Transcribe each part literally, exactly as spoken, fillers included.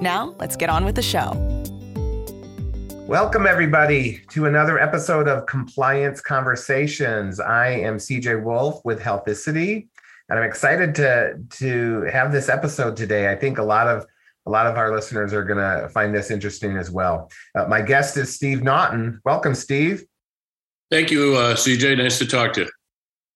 Now, let's get on with the show. Welcome, everybody, to another episode of Compliance Conversations. I am C J Wolf with Healthicity, and I'm excited to, to have this episode today. I think a lot of A lot of our listeners are going to find this interesting as well. Uh, my guest is Steve Naughton. Welcome, Steve. Thank you, uh, C J. Nice to talk to you.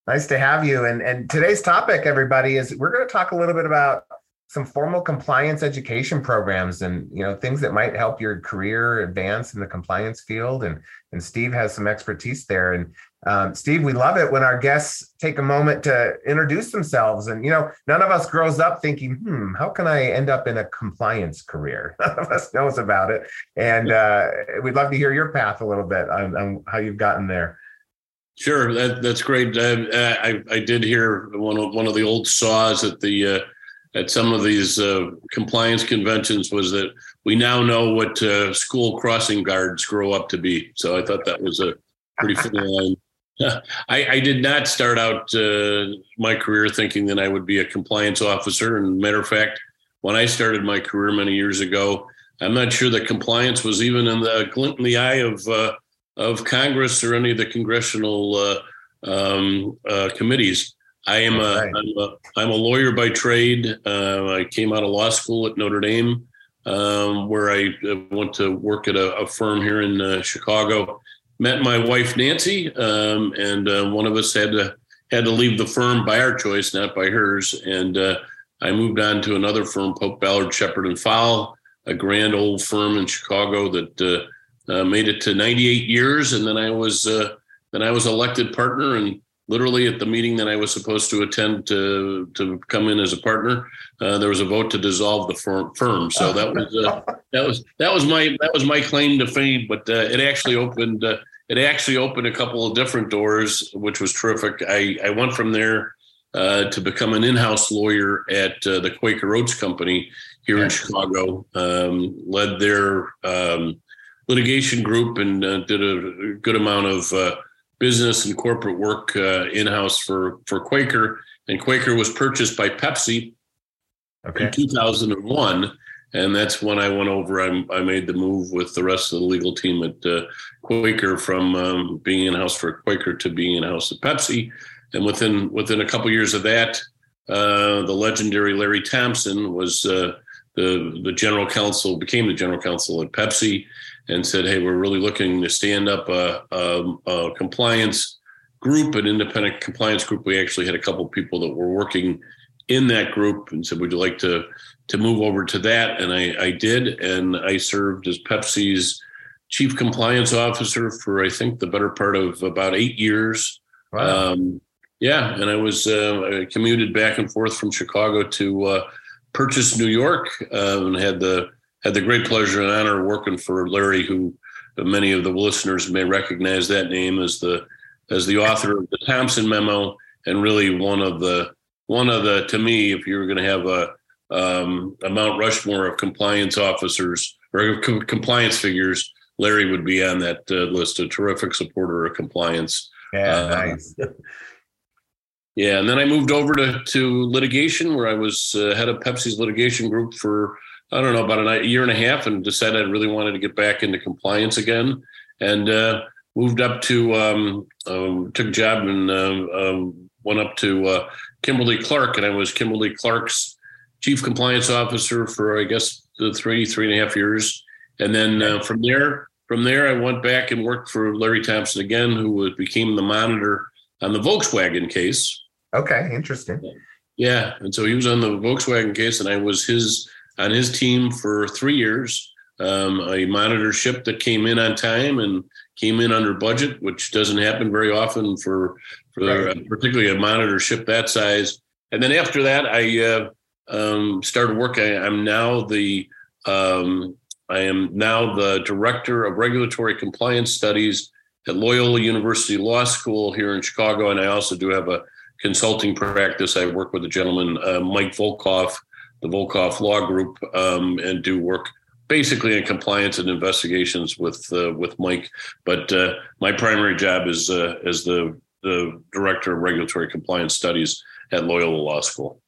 Nice to have you. And, and today's topic, everybody, is we're going to talk a little bit about some formal compliance education programs and, you know, things that might help your career advance in the compliance field. And, and Steve has some expertise there. And um, Steve, we love it when our guests take a moment to introduce themselves. And, you know, none of us grows up thinking, hmm, how can I end up in a compliance career? None of us knows about it. And uh, we'd love to hear your path a little bit on, on how you've gotten there. Sure. That, that's great. I, I, I did hear one of one of the old saws at the uh, at some of these uh, compliance conventions was that we now know what uh, school crossing guards grow up to be. So I thought that was a pretty funny line. I, I did not start out uh, my career thinking that I would be a compliance officer. And matter of fact, when I started my career many years ago, I'm not sure that compliance was even in the glint in the eye of uh, of Congress or any of the congressional uh, um, uh, committees. I am a, right. I'm a I'm a lawyer by trade. Uh, I came out of law school at Notre Dame, um, where I went to work at a, a firm here in uh, Chicago. Met my wife, Nancy, um, and uh, one of us had to had to leave the firm by our choice, not by hers. And uh, I moved on to another firm, Pope Ballard Shepherd and Fowle, a grand old firm in Chicago that uh, uh, made it to ninety-eight years. And then I was uh, then I was elected partner, and literally at the meeting that I was supposed to attend to to come in as a partner, uh, there was a vote to dissolve the firm. firm. So that was uh, that was that was my that was my claim to fame. But uh, it actually opened uh, it actually opened a couple of different doors, which was terrific. I, I went from there uh, to become an in-house lawyer at uh, the Quaker Oats Company here yeah. in Chicago. Um, led their um, litigation group and uh, did a good amount of Uh, business and corporate work uh, in-house for, for Quaker. And Quaker was purchased by Pepsi okay. in two thousand one. And that's when I went over. I, I made the move with the rest of the legal team at uh, Quaker from um, being in-house for Quaker to being in-house at Pepsi. And within within a couple years of that, uh, the legendary Larry Thompson was uh, the, the general counsel, became the general counsel at Pepsi, and said, hey, we're really looking to stand up a, a, a compliance group, an independent compliance group. We actually had a couple of people that were working in that group and said, would you like to, to move over to that? And I, I did, and I served as Pepsi's chief compliance officer for, I think, the better part of about eight years. Wow. Um, yeah, and I was uh, I commuted back and forth from Chicago to uh, Purchase, New York, uh, and had the Had the great pleasure and honor working for Larry, who many of the listeners may recognize that name as the as the author of the Thompson memo, and really one of the one of the to me, if you were going to have a um, a Mount Rushmore of compliance officers or com- compliance figures, Larry would be on that uh, list. A terrific supporter of compliance. Yeah, uh, nice. Yeah, and then I moved over to to litigation, where I was uh, head of Pepsi's litigation group for, I don't know, about a year and a half, and decided I really wanted to get back into compliance again, and uh, moved up to, um, um, took a job and uh, um, went up to uh, Kimberly Clark, and I was Kimberly Clark's chief compliance officer for, I guess, the three, three and a half years. And then uh, from there, from there, I went back and worked for Larry Thompson again, who was, became the monitor on the Volkswagen case. Okay, interesting. Yeah, and so he was on the Volkswagen case, and I was his... on his team for three years, um, a monitor ship that came in on time and came in under budget, which doesn't happen very often for, for right. uh, particularly a monitor ship that size. And then after that, I uh, um, started work. I, I'm now the um, I am now the Director of Regulatory Compliance Studies at Loyola University Law School here in Chicago. And I also do have a consulting practice. I work with a gentleman, uh, Mike Volkov, the Volkov Law Group, um, and do work basically in compliance and investigations with uh, with Mike. But uh, my primary job is uh, as the, the Director of Regulatory Compliance Studies at Loyola Law School.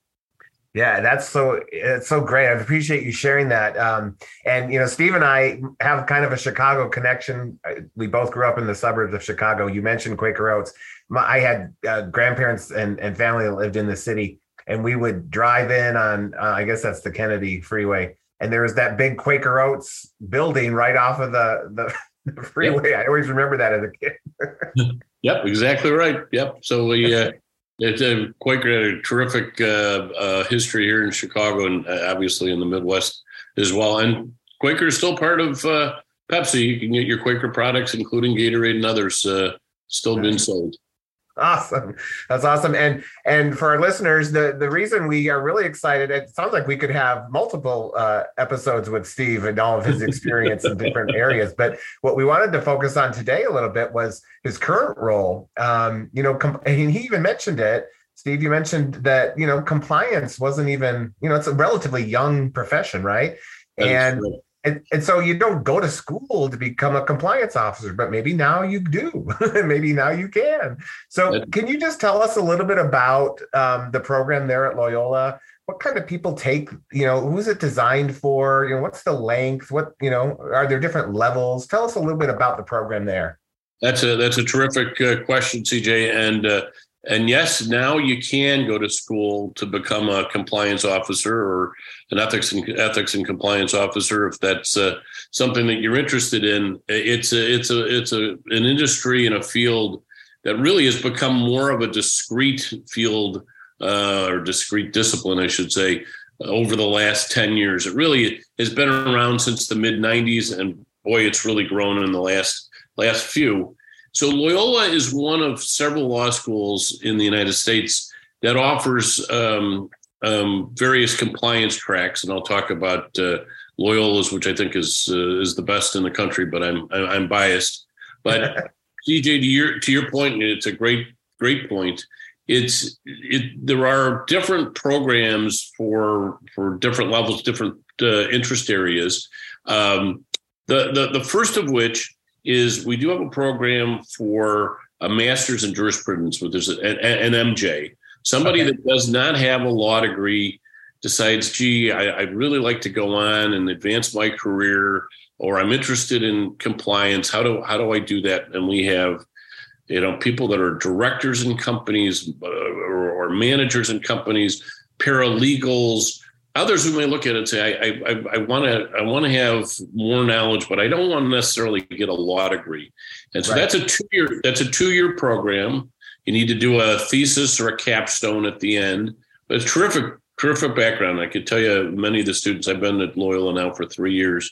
Yeah, that's so it's so great. I appreciate you sharing that. Um, and, you know, Steve and I have kind of a Chicago connection. We both grew up in the suburbs of Chicago. You mentioned Quaker Oats. My, I had uh, grandparents and, and family that lived in the city, and we would drive in on, uh, I guess that's the Kennedy Freeway. And there was that big Quaker Oats building right off of the, the, the freeway. Yep. I always remember that as a kid. Yep, exactly right. Yep. So we... Uh, It's a Quaker had a terrific uh, uh, history here in Chicago and obviously in the Midwest as well. And Quaker is still part of uh, Pepsi. You can get your Quaker products, including Gatorade and others, uh, still being sold. Awesome. That's awesome. And and for our listeners, the, the reason we are really excited, it sounds like we could have multiple uh, episodes with Steve and all of his experience in different areas. But what we wanted to focus on today a little bit was his current role. Um, you know, com- and he even mentioned it, Steve, you mentioned that, you know, compliance wasn't even, you know, it's a relatively young profession, right? And, and and so you don't go to school to become a compliance officer, but maybe now you do. Maybe now you can. So can you just tell us a little bit about um, the program there at Loyola? What kind of people take, you know, who's it designed for? You know, what's the length? What, you know, are there different levels? Tell us a little bit about the program there. That's a that's a terrific uh, question, C J. And uh, and yes, now you can go to school to become a compliance officer or an ethics and ethics and compliance officer if that's uh, something that you're interested in. It's a, it's a it's a an industry and a field that really has become more of a discrete field uh, or discrete discipline, I should say, over the last ten years. It really has been around since the mid nineties, and boy, it's really grown in the last. Last few. So Loyola is one of several law schools in the United States that offers um, um, various compliance tracks, and I'll talk about uh, Loyola's, which I think is uh, is the best in the country. But I'm I'm biased. But C J, to your to your point, it's a great great point. It's it. There are different programs for for different levels, different uh, interest areas. Um, the the the first of which is we do have a program for a master's in jurisprudence, which is an M J. Somebody okay. that does not have a law degree decides, gee, I, I'd really like to go on and advance my career, or I'm interested in compliance. How do how do I do that? And we have, you know, people that are directors in companies uh, or, or managers in companies, paralegals, others who may look at it and say, I I I want to I want to have more knowledge, but I don't want to necessarily get a law degree. And so right. that's a two year that's a two year program. You need to do a thesis or a capstone at the end. But it's terrific, terrific background. I could tell you many of the students, I've been at Loyola now for three years,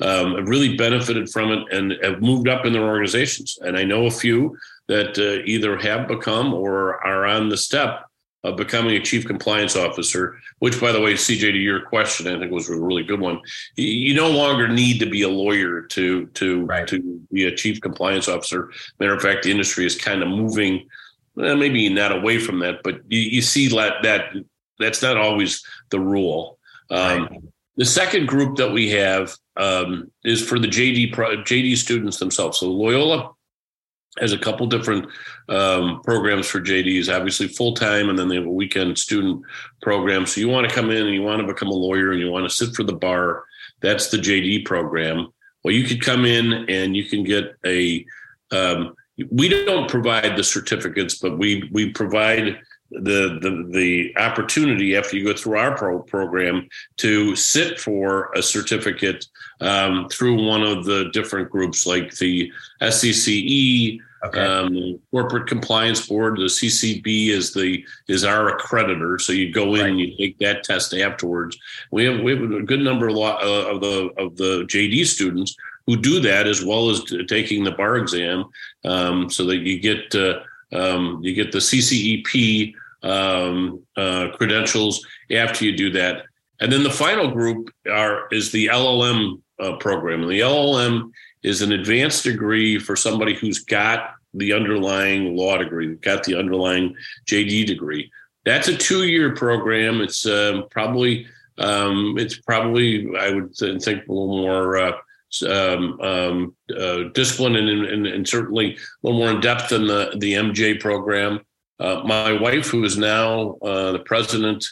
um, have really benefited from it and have moved up in their organizations. And I know a few that uh, either have become or are on the step of becoming a chief compliance officer, which, by the way, C J, to your question, I think was a really good one. You no longer need to be a lawyer to to, right. to be a chief compliance officer. Matter of fact, the industry is kind of moving, well, maybe not away from that, but you, you see that, that that's not always the rule. Um, right. The second group that we have um, is for the J D pro, J D students themselves. So Loyola has a couple different um, programs for J Ds, obviously full-time, and then they have a weekend student program. So you want to come in and you want to become a lawyer and you want to sit for the bar. That's the J D program. Well, you could come in and you can get a, um, we don't provide the certificates, but we we provide the the, the opportunity after you go through our pro program to sit for a certificate um, through one of the different groups like the S C C E, okay. um, Corporate Compliance Board. The C C B is the is our accreditor, so you go in right. and you take that test afterwards. We have we have a good number of, law, uh, of the of the J D students who do that as well as t- taking the bar exam, um, so that you get uh, um, you get the C C E P um, uh, credentials after you do that. And then the final group are is the L L M uh, program. And the L L M is an advanced degree for somebody who's got the underlying law degree, got the underlying J D degree. That's a two-year program. It's uh, probably, um, it's probably, I would think, a little more uh, um, um, uh, disciplined and, and, and certainly a little more in depth than the, the M J program. Uh, my wife, who is now uh, the president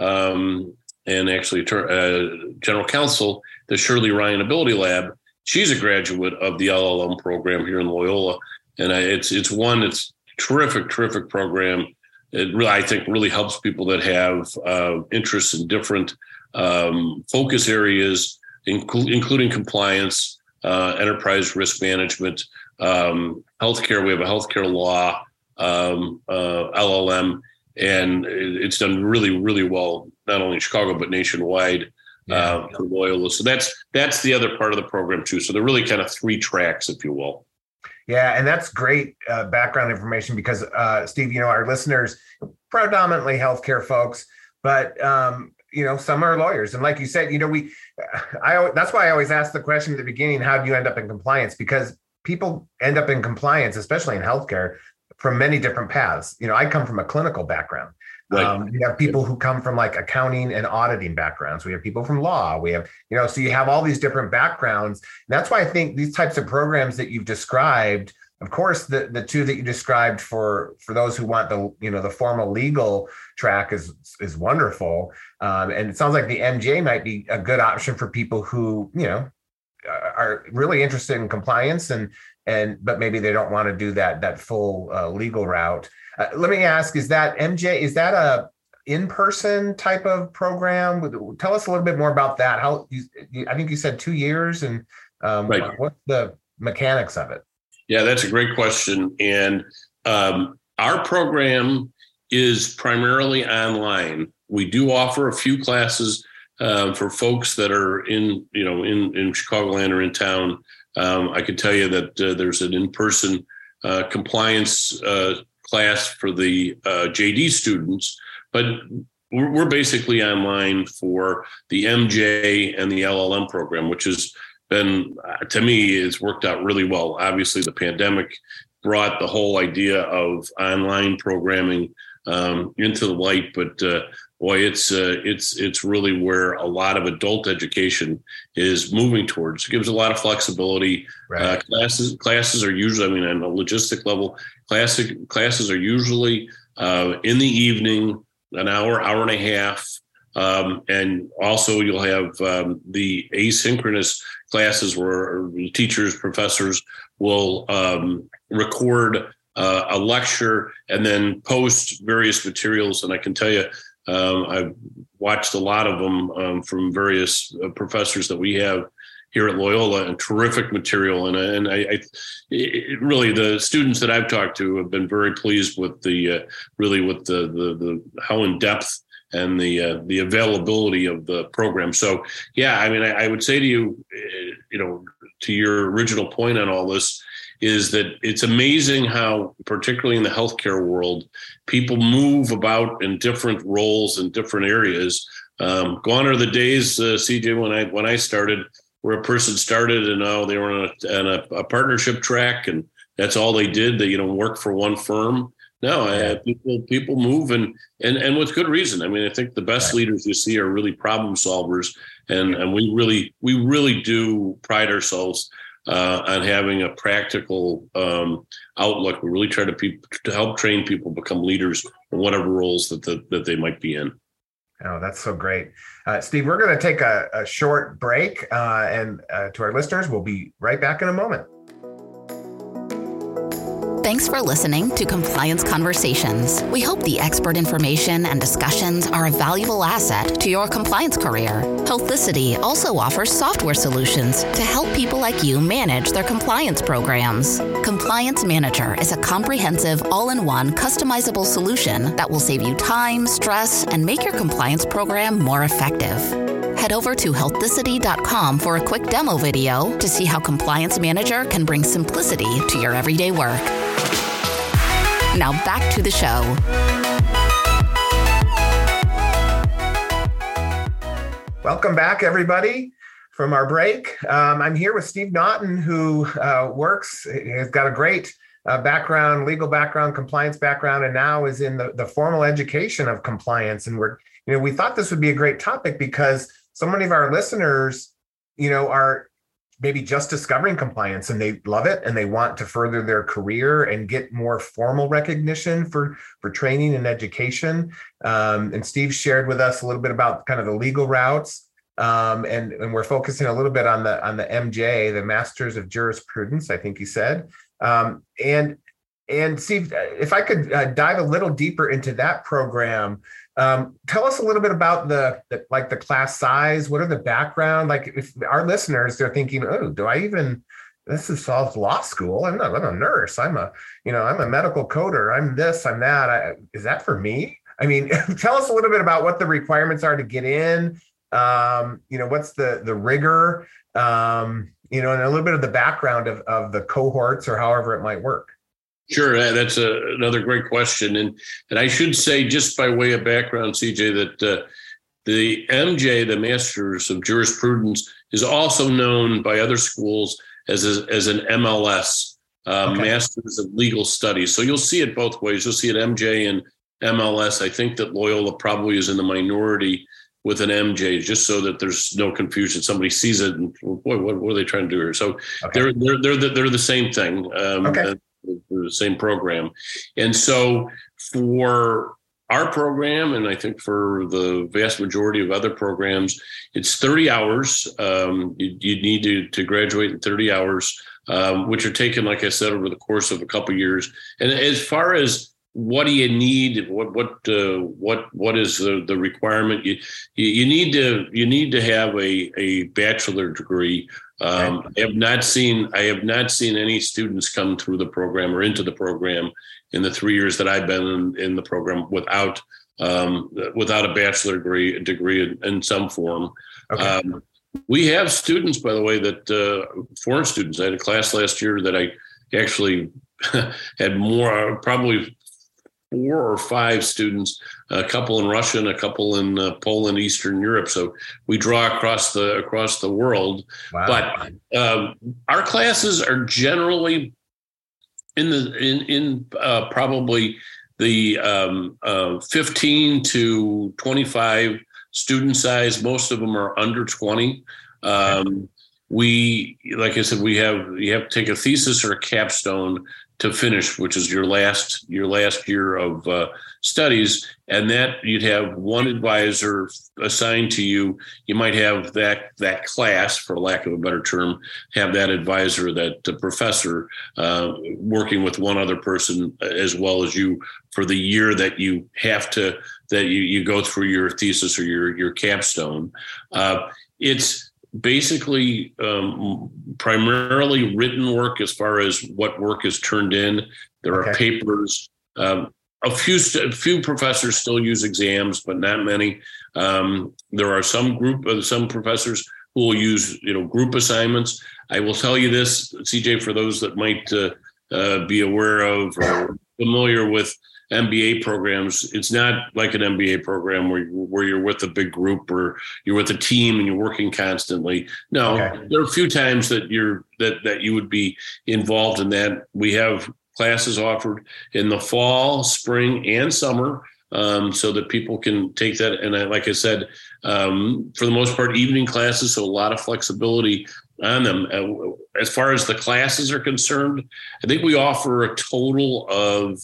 um, and actually uh, general counsel, the Shirley Ryan Ability Lab, she's a graduate of the L L M program here in Loyola. And I, it's it's one that's terrific, terrific program. It really, I think, really helps people that have uh, interests in different um, focus areas, inclu- including compliance, uh, enterprise risk management, um, healthcare. We have a healthcare law um, uh, L L M, and it's done really, really well, not only in Chicago but nationwide uh, for Loyola. So that's that's the other part of the program too. So they're really kind of three tracks, if you will. Yeah, and that's great uh, background information because, uh, Steve, you know, our listeners, predominantly healthcare folks, but, um, you know, some are lawyers. And like you said, you know, we, I that's why I always ask the question at the beginning, how do you end up in compliance? Because people end up in compliance, especially in healthcare, from many different paths. You know, I come from a clinical background. Right. Um, we have people who come from like accounting and auditing backgrounds. We have people from law. We have, you know, so you have all these different backgrounds. And that's why I think these types of programs that you've described, of course, the, the two that you described for, for those who want the, you know, the formal legal track is, is wonderful. Um, and it sounds like the M J might be a good option for people who, you know, are really interested in compliance and, and, but maybe they don't want to do that, that full uh, legal route. Uh, let me ask, is that M J, is that a in-person type of program? Tell us a little bit more about that. How you, I think you said two years and um, right. what, what's the mechanics of it? Yeah, that's a great question. And um, our program is primarily online. We do offer a few classes uh, for folks that are in, you know, in, in Chicagoland or in town. Um, I could tell you that uh, there's an in-person uh, compliance uh class for the uh, J D students, but we're, we're basically online for the M J and the L L M program, which has been, uh, to me, it's worked out really well. Obviously, the pandemic brought the whole idea of online programming um, into the light, but uh, boy, it's uh, it's it's really where a lot of adult education is moving towards. It gives a lot of flexibility. Right. Uh, classes classes are usually, I mean, on a logistic level, classic classes are usually uh, in the evening, an hour, hour and a half, um, and also you'll have um, the asynchronous classes where teachers, professors will um, record uh, a lecture and then post various materials. And I can tell you, Um, I've watched a lot of them um, from various uh, professors that we have here at Loyola, and terrific material. And, and I, I it, really, the students that I've talked to have been very pleased with the uh, really with the, the the how in depth and the uh, the availability of the program. So yeah, I mean, I, I would say to you, you know, to your original point on all this, is that it's amazing how, particularly in the healthcare world, people move about in different roles in different areas. Um, gone are the days, uh, C J, when I when I started, where a person started and oh, they were on a, on a, a partnership track, and that's all they did. They you know work for one firm. No, I, people people move and and and with good reason. I mean, I think the best leaders you see are really problem solvers, and and we really we really do pride ourselves Uh, on having a practical um, outlook. We really try to, pe- to help train people become leaders in whatever roles that the, that they might be in. Oh, that's so great. Uh, Steve, we're going to take a, a short break uh, and uh, to our listeners, we'll be right back in a moment. Thanks for listening to Compliance Conversations. We hope the expert information and discussions are a valuable asset to your compliance career. Healthicity also offers software solutions to help people like you manage their compliance programs. Compliance Manager is a comprehensive, all-in-one, customizable solution that will save you time, stress, and make your compliance program more effective. Head over to healthicity dot com for a quick demo video to see how Compliance Manager can bring simplicity to your everyday work. Now back to the show. Welcome back, everybody. from our break. Um, I'm here with Steve Naughton, who uh, works, has got a great uh, background, legal background, compliance background, and now is in the, the formal education of compliance. And we're, you know, we thought this would be a great topic because so many of our listeners, you know, are maybe just discovering compliance and they love it and they want to further their career and get more formal recognition for, for training and education. Um, and Steve shared with us a little bit about kind of the legal routes. Um, and, and we're focusing a little bit on the on the M J, the Masters of Jurisprudence, I think he said. Um, and and Steve, if I could uh, dive a little deeper into that program, um, tell us a little bit about the, the like the class size. What are the background? Like if our listeners, they're thinking, oh, do I even? This is Falls Law School. I'm not. I'm a nurse. I'm a you know I'm a medical coder. I'm this. I'm that. I, is that for me? I mean, tell us a little bit about what the requirements are to get in. Um, you know, what's the, the rigor, um, you know, and a little bit of the background of, of the cohorts or however it might work. Sure. That's a, another great question. And, and I should say just by way of background, C J, that, uh, the M J, the Masters of Jurisprudence, is also known by other schools as, a, as an M L S, uh, okay. Masters of Legal Studies. So you'll see it both ways. You'll see it M J and M L S. I think that Loyola probably is in the minority with an M J, just so that there's no confusion. Somebody sees it and, boy, what, what are they trying to do here? So okay. they're, they're, they're, the, they're the same thing, um, okay. they're the same program. And so for our program, and I think for the vast majority of other programs, it's thirty hours. Um, you, you need to, to graduate in thirty hours, um, which are taken, like I said, over the course of a couple of years. And as far as what do you need? What what uh, what what is the, the requirement? You, you you need to you need to have a, a bachelor degree. Um, I have not seen I have not seen any students come through the program or into the program in the three years that I've been in, in the program without um, without a bachelor degree degree in, in some form. Okay. Um, we have students, by the way, that uh, foreign students. I had a class last year that I actually had more probably. Four or five students, a couple in Russia and a couple in uh, Poland, Eastern Europe. So we draw across the across the world. Wow. But um, our classes are generally in the in in uh, probably the um, uh, fifteen to twenty-five student size. Most of them are under twenty. Um, okay. We, like I said, we have you have to take a thesis or a capstone to finish, which is your last your last year of uh, studies, and that you'd have one advisor assigned to you. You might have that that class, for lack of a better term, have that advisor, that uh, professor, uh, working with one other person as well as you for the year that you have to that you you go through your thesis or your your capstone. Uh, it's basically um, primarily written work as far as what work is turned in. There okay. are papers. Um, a few st- a few professors still use exams, but not many. Um, there are some group uh, some professors who will use you know group assignments. I will tell you this, C J, for those that might uh, uh, be aware of or familiar with M B A programs, it's not like an M B A program where, where you're with a big group or you're with a team and you're working constantly. No, okay. There are a few times that you're that, that you would be involved in that. We have classes offered in the fall, spring, and summer, um, so that people can take that. And I, like I said, um, for the most part, evening classes, so a lot of flexibility on them. Uh, as far as the classes are concerned, I think we offer a total of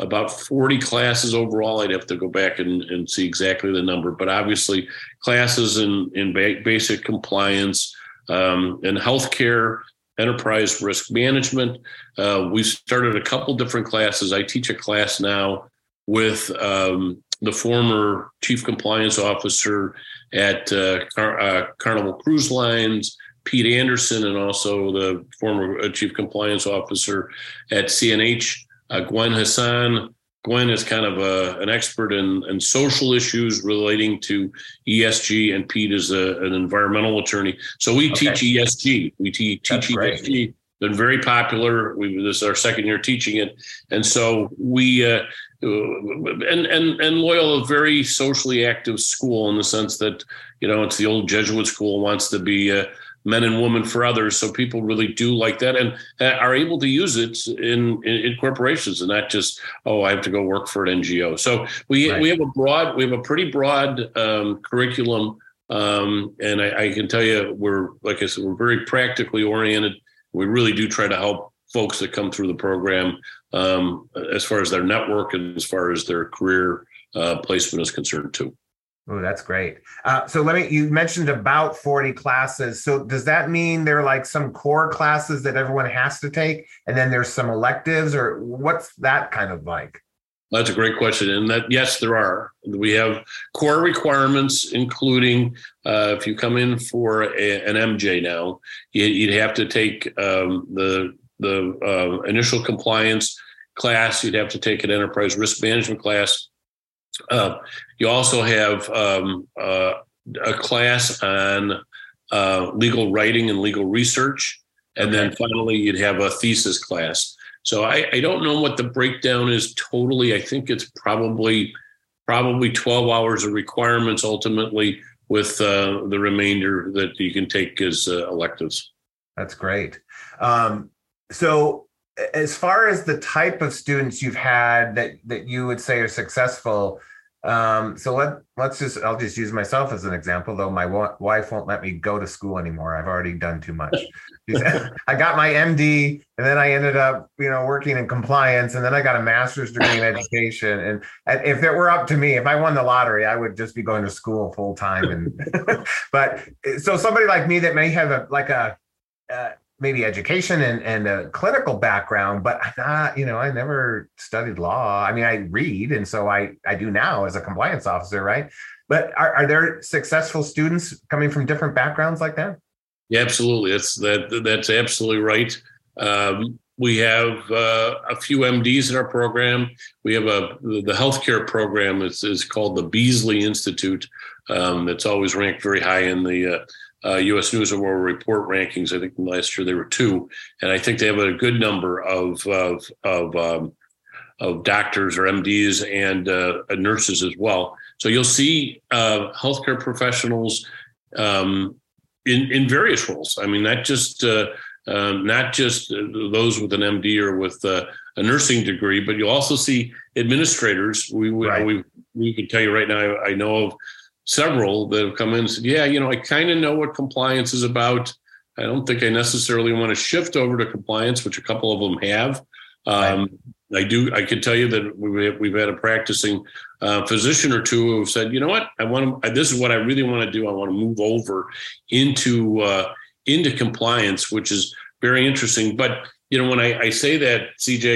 about forty classes overall. I'd have to go back and, and see exactly the number, but obviously classes in, in ba- basic compliance um, and healthcare, enterprise risk management. Uh, we've started a couple different classes. I teach a class now with um, the former chief compliance officer at uh, Car- uh, Carnival Cruise Lines, Pete Anderson, and also the former chief compliance officer at C N H, Uh, Gwen Hassan. Gwen is kind of a, an expert in, in social issues relating to E S G, and Pete is a, an environmental attorney. So we okay. teach E S G. We te- teach E S G been very popular. We, this is our second year teaching it. And so we, uh, and, and, and Loyola, a very socially active school in the sense that, you know, it's the old Jesuit school, wants to be uh, men and women for others. So people really do like that and are able to use it in, in, in corporations and not just, oh, I have to go work for an N G O. So we, right. we have a broad, we have a pretty broad um, curriculum. Um, and I, I can tell you, we're, like I said, we're very practically oriented. We really do try to help folks that come through the program um, as far as their network and as far as their career uh, placement is concerned, too. Oh, that's great. Uh, so let me, you mentioned about forty classes. So does that mean there are like some core classes that everyone has to take? And then there's some electives, or what's that kind of like? That's a great question. And that, yes, there are. We have core requirements, including uh, if you come in for a, an M J now, you, you'd have to take um, the the uh, initial compliance class. You'd have to take an enterprise risk management class. Uh, you also have um, uh, a class on uh, legal writing and legal research. And then finally, you'd have a thesis class. So I, I don't know what the breakdown is totally. I think it's probably probably twelve hours of requirements ultimately, with uh, the remainder that you can take as uh, electives. That's great. Um, so as far as the type of students you've had that that you would say are successful, um, so let let's just I'll just use myself as an example. Though my wa- wife won't let me go to school anymore. I've already done too much. I got my M D, and then I ended up, you know, working in compliance, and then I got a master's degree in education. And if it were up to me, if I won the lottery, I would just be going to school full time. And but so somebody like me that may have a like a uh, maybe education and, and a clinical background, but I'm not, you know, I never studied law. I mean, I read, and so I I do now as a compliance officer, right? But are, are there successful students coming from different backgrounds like that? Yeah, absolutely. That's that. That's absolutely right. Um, we have uh, a few M Ds in our program. We have a the healthcare program is, is called the Beasley Institute. Um, that's always ranked very high in the uh, uh, U S News and World Report rankings. I think last year they were two, and I think they have a good number of of of, um, of doctors or M Ds and uh, nurses as well. So you'll see uh, healthcare professionals. Um, In, in various roles. I mean, not just uh, um, not just those with an M D or with uh, a nursing degree, but you also see administrators. We we, right. we we can tell you right now, I know of several that have come in and said, yeah, you know, I kind of know what compliance is about. I don't think I necessarily want to shift over to compliance, which a couple of them have. Um, right. I do. I can tell you that we've, we've had a practicing Uh, physician or two who have said, you know what, I want to, this is what I really want to do. I want to move over into uh, into compliance, which is very interesting. But, you know, when I, I say that, C J,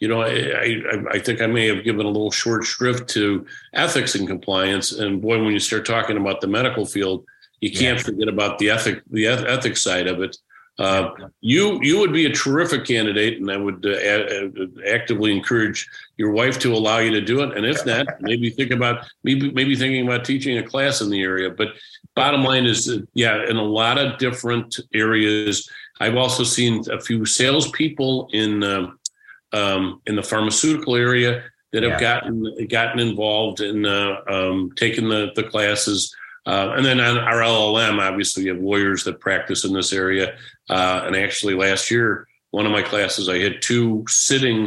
you know, I, I I think I may have given a little short shrift to ethics and compliance. And boy, when you start talking about the medical field, you can't yeah. forget about the ethic, the ethics side of it. Uh, you you would be a terrific candidate, and I would uh, a- actively encourage your wife to allow you to do it. And if not, maybe think about maybe maybe thinking about teaching a class in the area. But bottom line is, uh, yeah, in a lot of different areas. I've also seen a few salespeople in um, um, in the pharmaceutical area that have yeah. gotten gotten involved in uh, um, taking the the classes. Uh, and then on our L L M, obviously, you have lawyers that practice in this area. Uh, and actually, last year, one of my classes, I had two sitting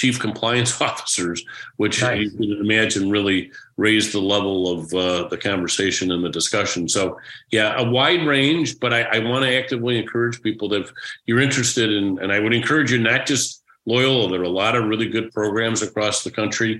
chief compliance officers, which nice. You can imagine really raised the level of uh, the conversation and the discussion. So, yeah, a wide range. But I, I want to actively encourage people that if you're interested in, and I would encourage you not just Loyola. There are a lot of really good programs across the country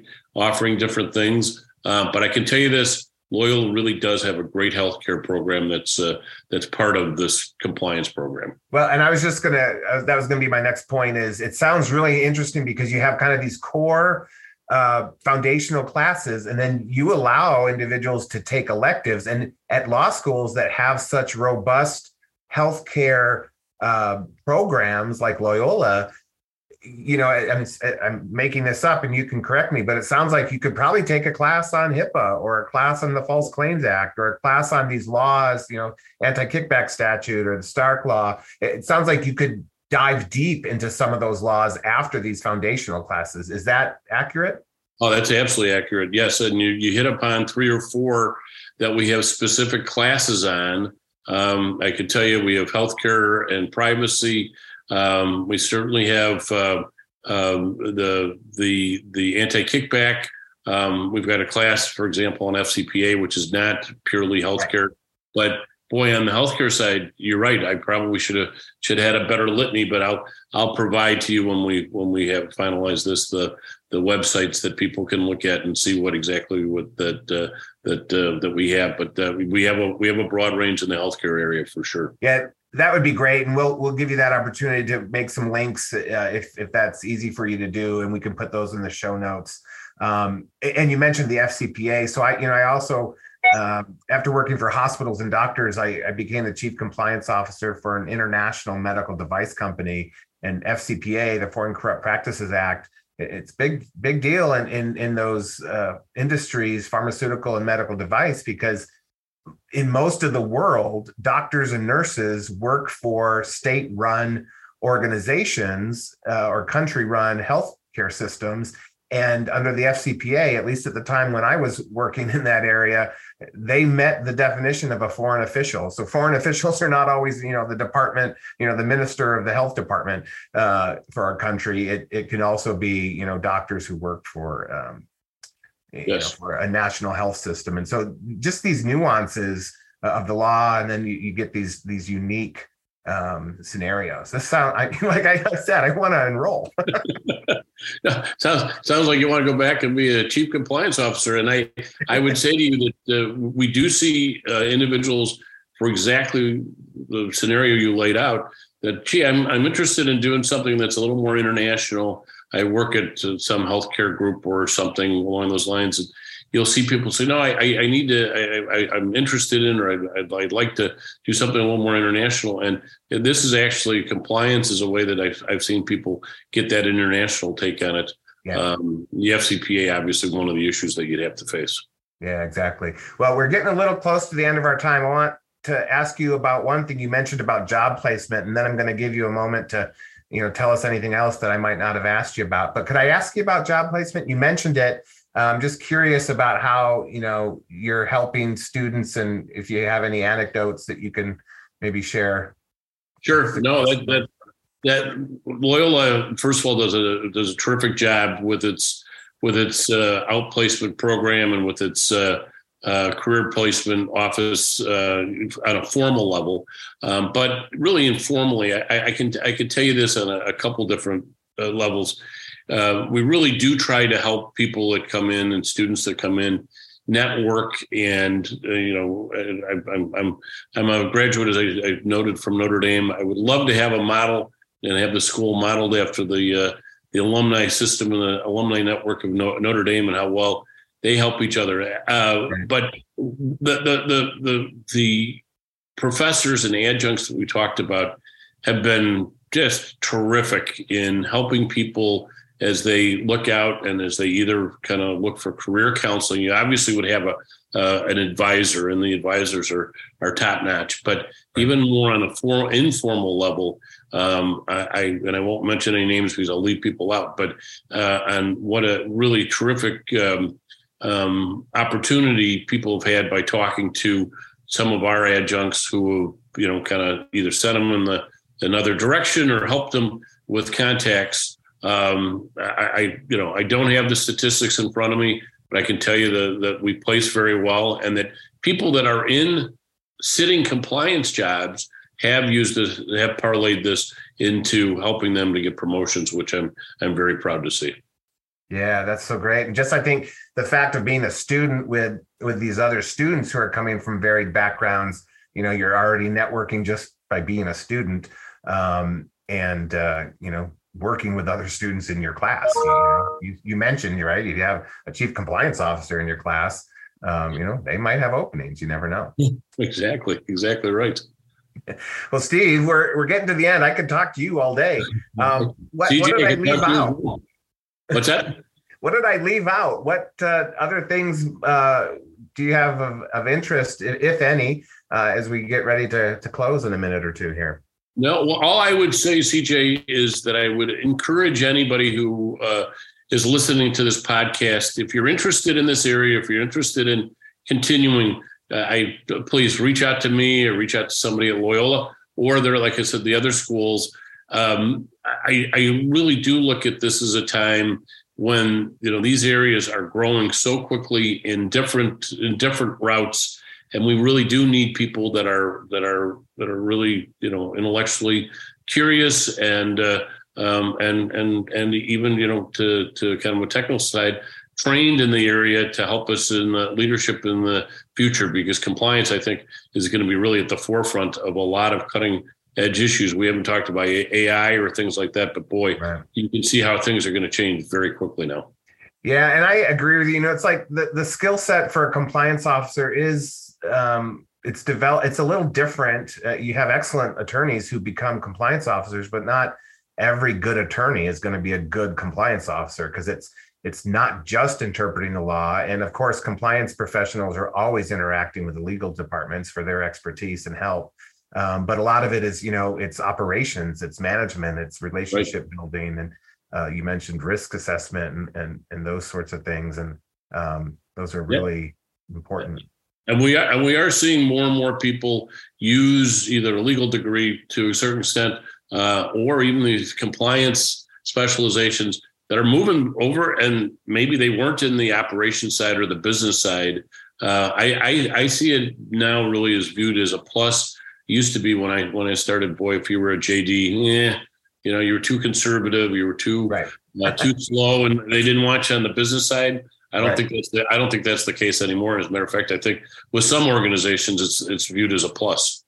offering different things. Uh, but I can tell you this. Loyola really does have a great healthcare program that's uh, that's part of this compliance program. Well, and I was just going to, that was going to be my next point is it sounds really interesting because you have kind of these core uh, foundational classes, and then you allow individuals to take electives. And at law schools that have such robust healthcare uh, programs like Loyola, you know, I'm, I'm making this up and you can correct me, but it sounds like you could probably take a class on HIPAA or a class on the False Claims Act or a class on these laws, you know, anti kickback statute or the Stark Law. It sounds like you could dive deep into some of those laws after these foundational classes. Is that accurate? Oh, that's absolutely accurate. Yes. And you, you hit upon three or four that we have specific classes on. Um, I could tell you we have healthcare and privacy. Um, we certainly have uh, um, the the the anti kickback. Um, we've got a class, for example, on F C P A, which is not purely healthcare. But boy, on the healthcare side, you're right. I probably should have should have had a better litany, but I'll I'll provide to you when we when we have finalized this the the websites that people can look at and see what exactly what that uh, that uh, that we have. But uh, we have a we have a broad range in the healthcare area for sure. Yeah. That would be great, and we'll we'll give you that opportunity to make some links uh, if if that's easy for you to do, and we can put those in the show notes. Um, and you mentioned the F C P A, so I you know I also uh, after working for hospitals and doctors, I, I became the chief compliance officer for an international medical device company, and F C P A, the Foreign Corrupt Practices Act, it's big big deal in in in those uh, industries, pharmaceutical and medical device, because in most of the world, doctors and nurses work for state-run organizations uh, or country-run healthcare systems. And under the F C P A, at least at the time when I was working in that area, they met the definition of a foreign official. So foreign officials are not always, you know, the department, you know, the minister of the health department uh, for our country. It it can also be, you know, doctors who work for um You yes. know, for a national health system. And so just these nuances of the law, and then you, you get these these unique um, scenarios. This sound I, like I said, I want to enroll. sounds sounds like you want to go back and be a chief compliance officer. And I, I would say to you that uh, we do see uh, individuals for exactly the scenario you laid out that, gee, I'm, I'm interested in doing something that's a little more international. I work at some healthcare group or something along those lines, and you'll see people say, "No, I, I need to. I, I, I'm interested in, or I'd, I'd like to do something a little more international." And this is actually compliance is a way that I've, I've seen people get that international take on it. Yeah. Um, the F C P A, obviously, one of the issues that you'd have to face. Yeah, exactly. Well, we're getting a little close to the end of our time. I want to ask you about one thing you mentioned about job placement, and then I'm going to give you a moment to, you know, tell us anything else that I might not have asked you about. But could I ask you about job placement? You mentioned it. I'm just curious about how, you know, you're helping students, and if you have any anecdotes that you can maybe share. Sure. No, that, that, that Loyola, first of all, does a does a terrific job with its with its uh, outplacement program and with its uh, Uh, career placement office uh, on a formal level, um, but really informally, I, I can I can tell you this on a, a couple different uh, levels. Uh, we really do try to help people that come in and students that come in network, and uh, you know, I, I'm I'm I'm a graduate, as I, I noted, from Notre Dame. I would love to have a model and have the school modeled after the uh, the alumni system and the alumni network of Notre Dame and how well they help each other. Uh, but the, the the the the professors and adjuncts that we talked about have been just terrific in helping people as they look out and as they either kind of look for career counseling. You obviously would have a uh, an advisor, and the advisors are are top notch. But even more on a formal, informal level, um, I, I and I won't mention any names because I'll leave people out. But uh, and what a really terrific Um, Um, opportunity people have had by talking to some of our adjuncts who, you know, kind of either sent them in the another direction or helped them with contacts. Um, I, I, you know, I don't have the statistics in front of me, but I can tell you the, that we place very well, and that people that are in sitting compliance jobs have used this, have parlayed this into helping them to get promotions, which I'm I'm very proud to see. Yeah, that's so great. And just, I think the fact of being a student with with these other students who are coming from varied backgrounds, you know, you're already networking just by being a student, um, and, uh, you know, working with other students in your class. You know, you, you mentioned, right, if you have a chief compliance officer in your class, um, you know, they might have openings. You never know. Exactly. Exactly right. Well, Steve, we're we're getting to the end. I could talk to you all day. Um, what, what did I leave out? What's that? What did I leave out? What uh, other things uh, do you have of, of interest, if any, uh, as we get ready to, to close in a minute or two here? No, well, all I would say, C J, is that I would encourage anybody who uh, is listening to this podcast, if you're interested in this area, if you're interested in continuing, uh, I please reach out to me or reach out to somebody at Loyola, or there, like I said, the other schools. Um, I, I really do look at this as a time when, you know, these areas are growing so quickly in different in different routes. And we really do need people that are that are that are really, you know, intellectually curious and uh, um, and and and even, you know, to to kind of a technical side, trained in the area to help us in the leadership in the future, because compliance, I think, is going to be really at the forefront of a lot of cutting edge issues. We haven't talked about A I or things like that, but boy, right. You can see how things are going to change very quickly now. Yeah, and I agree with you. You know, it's like the the skill set for a compliance officer is. Um, it's developed, it's a little different. Uh, you have excellent attorneys who become compliance officers, but not every good attorney is going to be a good compliance officer, because it's it's not just interpreting the law. And of course, compliance professionals are always interacting with the legal departments for their expertise and help. Um, but a lot of it is, you know, it's operations, it's management, it's relationship right. building. And uh, you mentioned risk assessment and, and, and those sorts of things. And um, those are really yeah. important. Yeah. And we are and we are seeing more and more people use either a legal degree to a certain extent, uh, or even these compliance specializations that are moving over, and maybe they weren't in the operations side or the business side. Uh, I, I I see it now really as viewed as a plus. It used to be when I when I started, boy, if you were a J D, eh, you know, you were too conservative, you were too right. uh, too slow, and they didn't want you on the business side. I don't right. think that's the, I don't think that's the case anymore. As a matter of fact, I think with some organizations, it's it's viewed as a plus.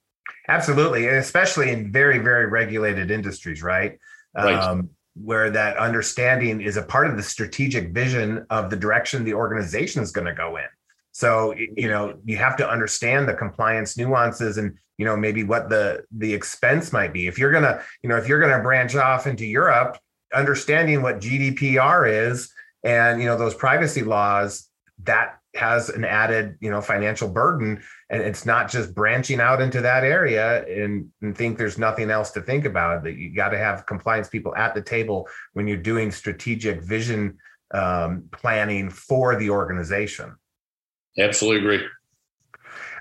Absolutely, and especially in very, very regulated industries, right? Right. Um, where that understanding is a part of the strategic vision of the direction the organization is going to go in. So, you know, you have to understand the compliance nuances and, you know, maybe what the the expense might be. If you're gonna, you know, if you're gonna branch off into Europe, understanding what G D P R is. And, you know, those privacy laws, that has an added, you know, financial burden. And it's not just branching out into that area and, and think there's nothing else to think about. That you got to have compliance people at the table when you're doing strategic vision um, planning for the organization. Absolutely agree.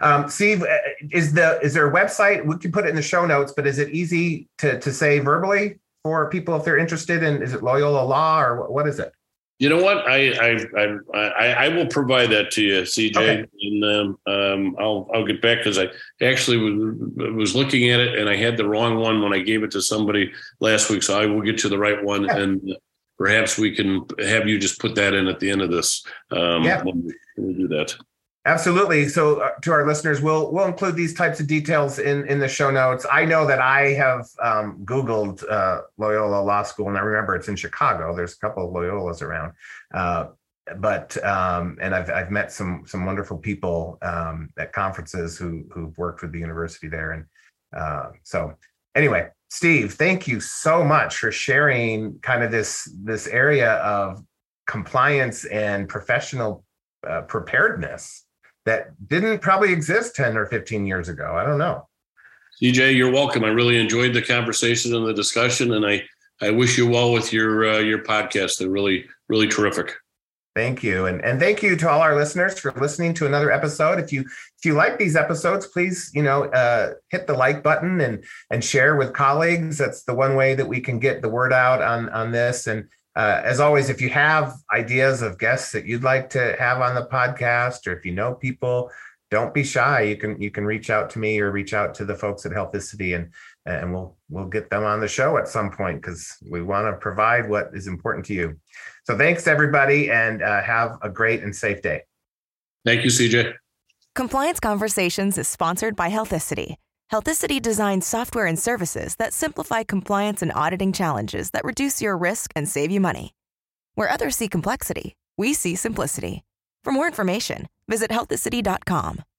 Um, Steve, is the is there a website? We can put it in the show notes, but is it easy to, to say verbally for people if they're interested in? Is it Loyola Law or what is it? You know what? I I I I will provide that to you, C J, okay. and um, um, I'll I'll get back, because I actually was, was looking at it and I had the wrong one when I gave it to somebody last week. So I will get you the right one, yeah. and perhaps we can have you just put that in at the end of this. Um, yeah, when we, when we do that. Absolutely. So uh, to our listeners, we'll we'll include these types of details in, in the show notes. I know that I have um, Googled uh, Loyola Law School, and I remember it's in Chicago. There's a couple of Loyolas around, uh, but um, and I've I've met some some wonderful people um, at conferences who who've worked with the university there, and uh, so anyway, Steve, thank you so much for sharing kind of this this area of compliance and professional uh, preparedness. That didn't probably exist ten or fifteen years ago. I don't know. C J, you're welcome. I really enjoyed the conversation and the discussion, and I, I wish you well with your uh, your podcast. They're really, really terrific. Thank you. And and thank you to all our listeners for listening to another episode. If you if you like these episodes, please, you know, uh, hit the like button and and share with colleagues. That's the one way that we can get the word out on, on this. And Uh, as always, if you have ideas of guests that you'd like to have on the podcast, or if you know people, don't be shy. You can you can reach out to me or reach out to the folks at Healthicity, and and we'll we'll get them on the show at some point, because we want to provide what is important to you. So thanks, everybody, and uh, have a great and safe day. Thank you, C J. Compliance Conversations is sponsored by Healthicity. Healthicity designs software and services that simplify compliance and auditing challenges that reduce your risk and save you money. Where others see complexity, we see simplicity. For more information, visit healthicity dot com.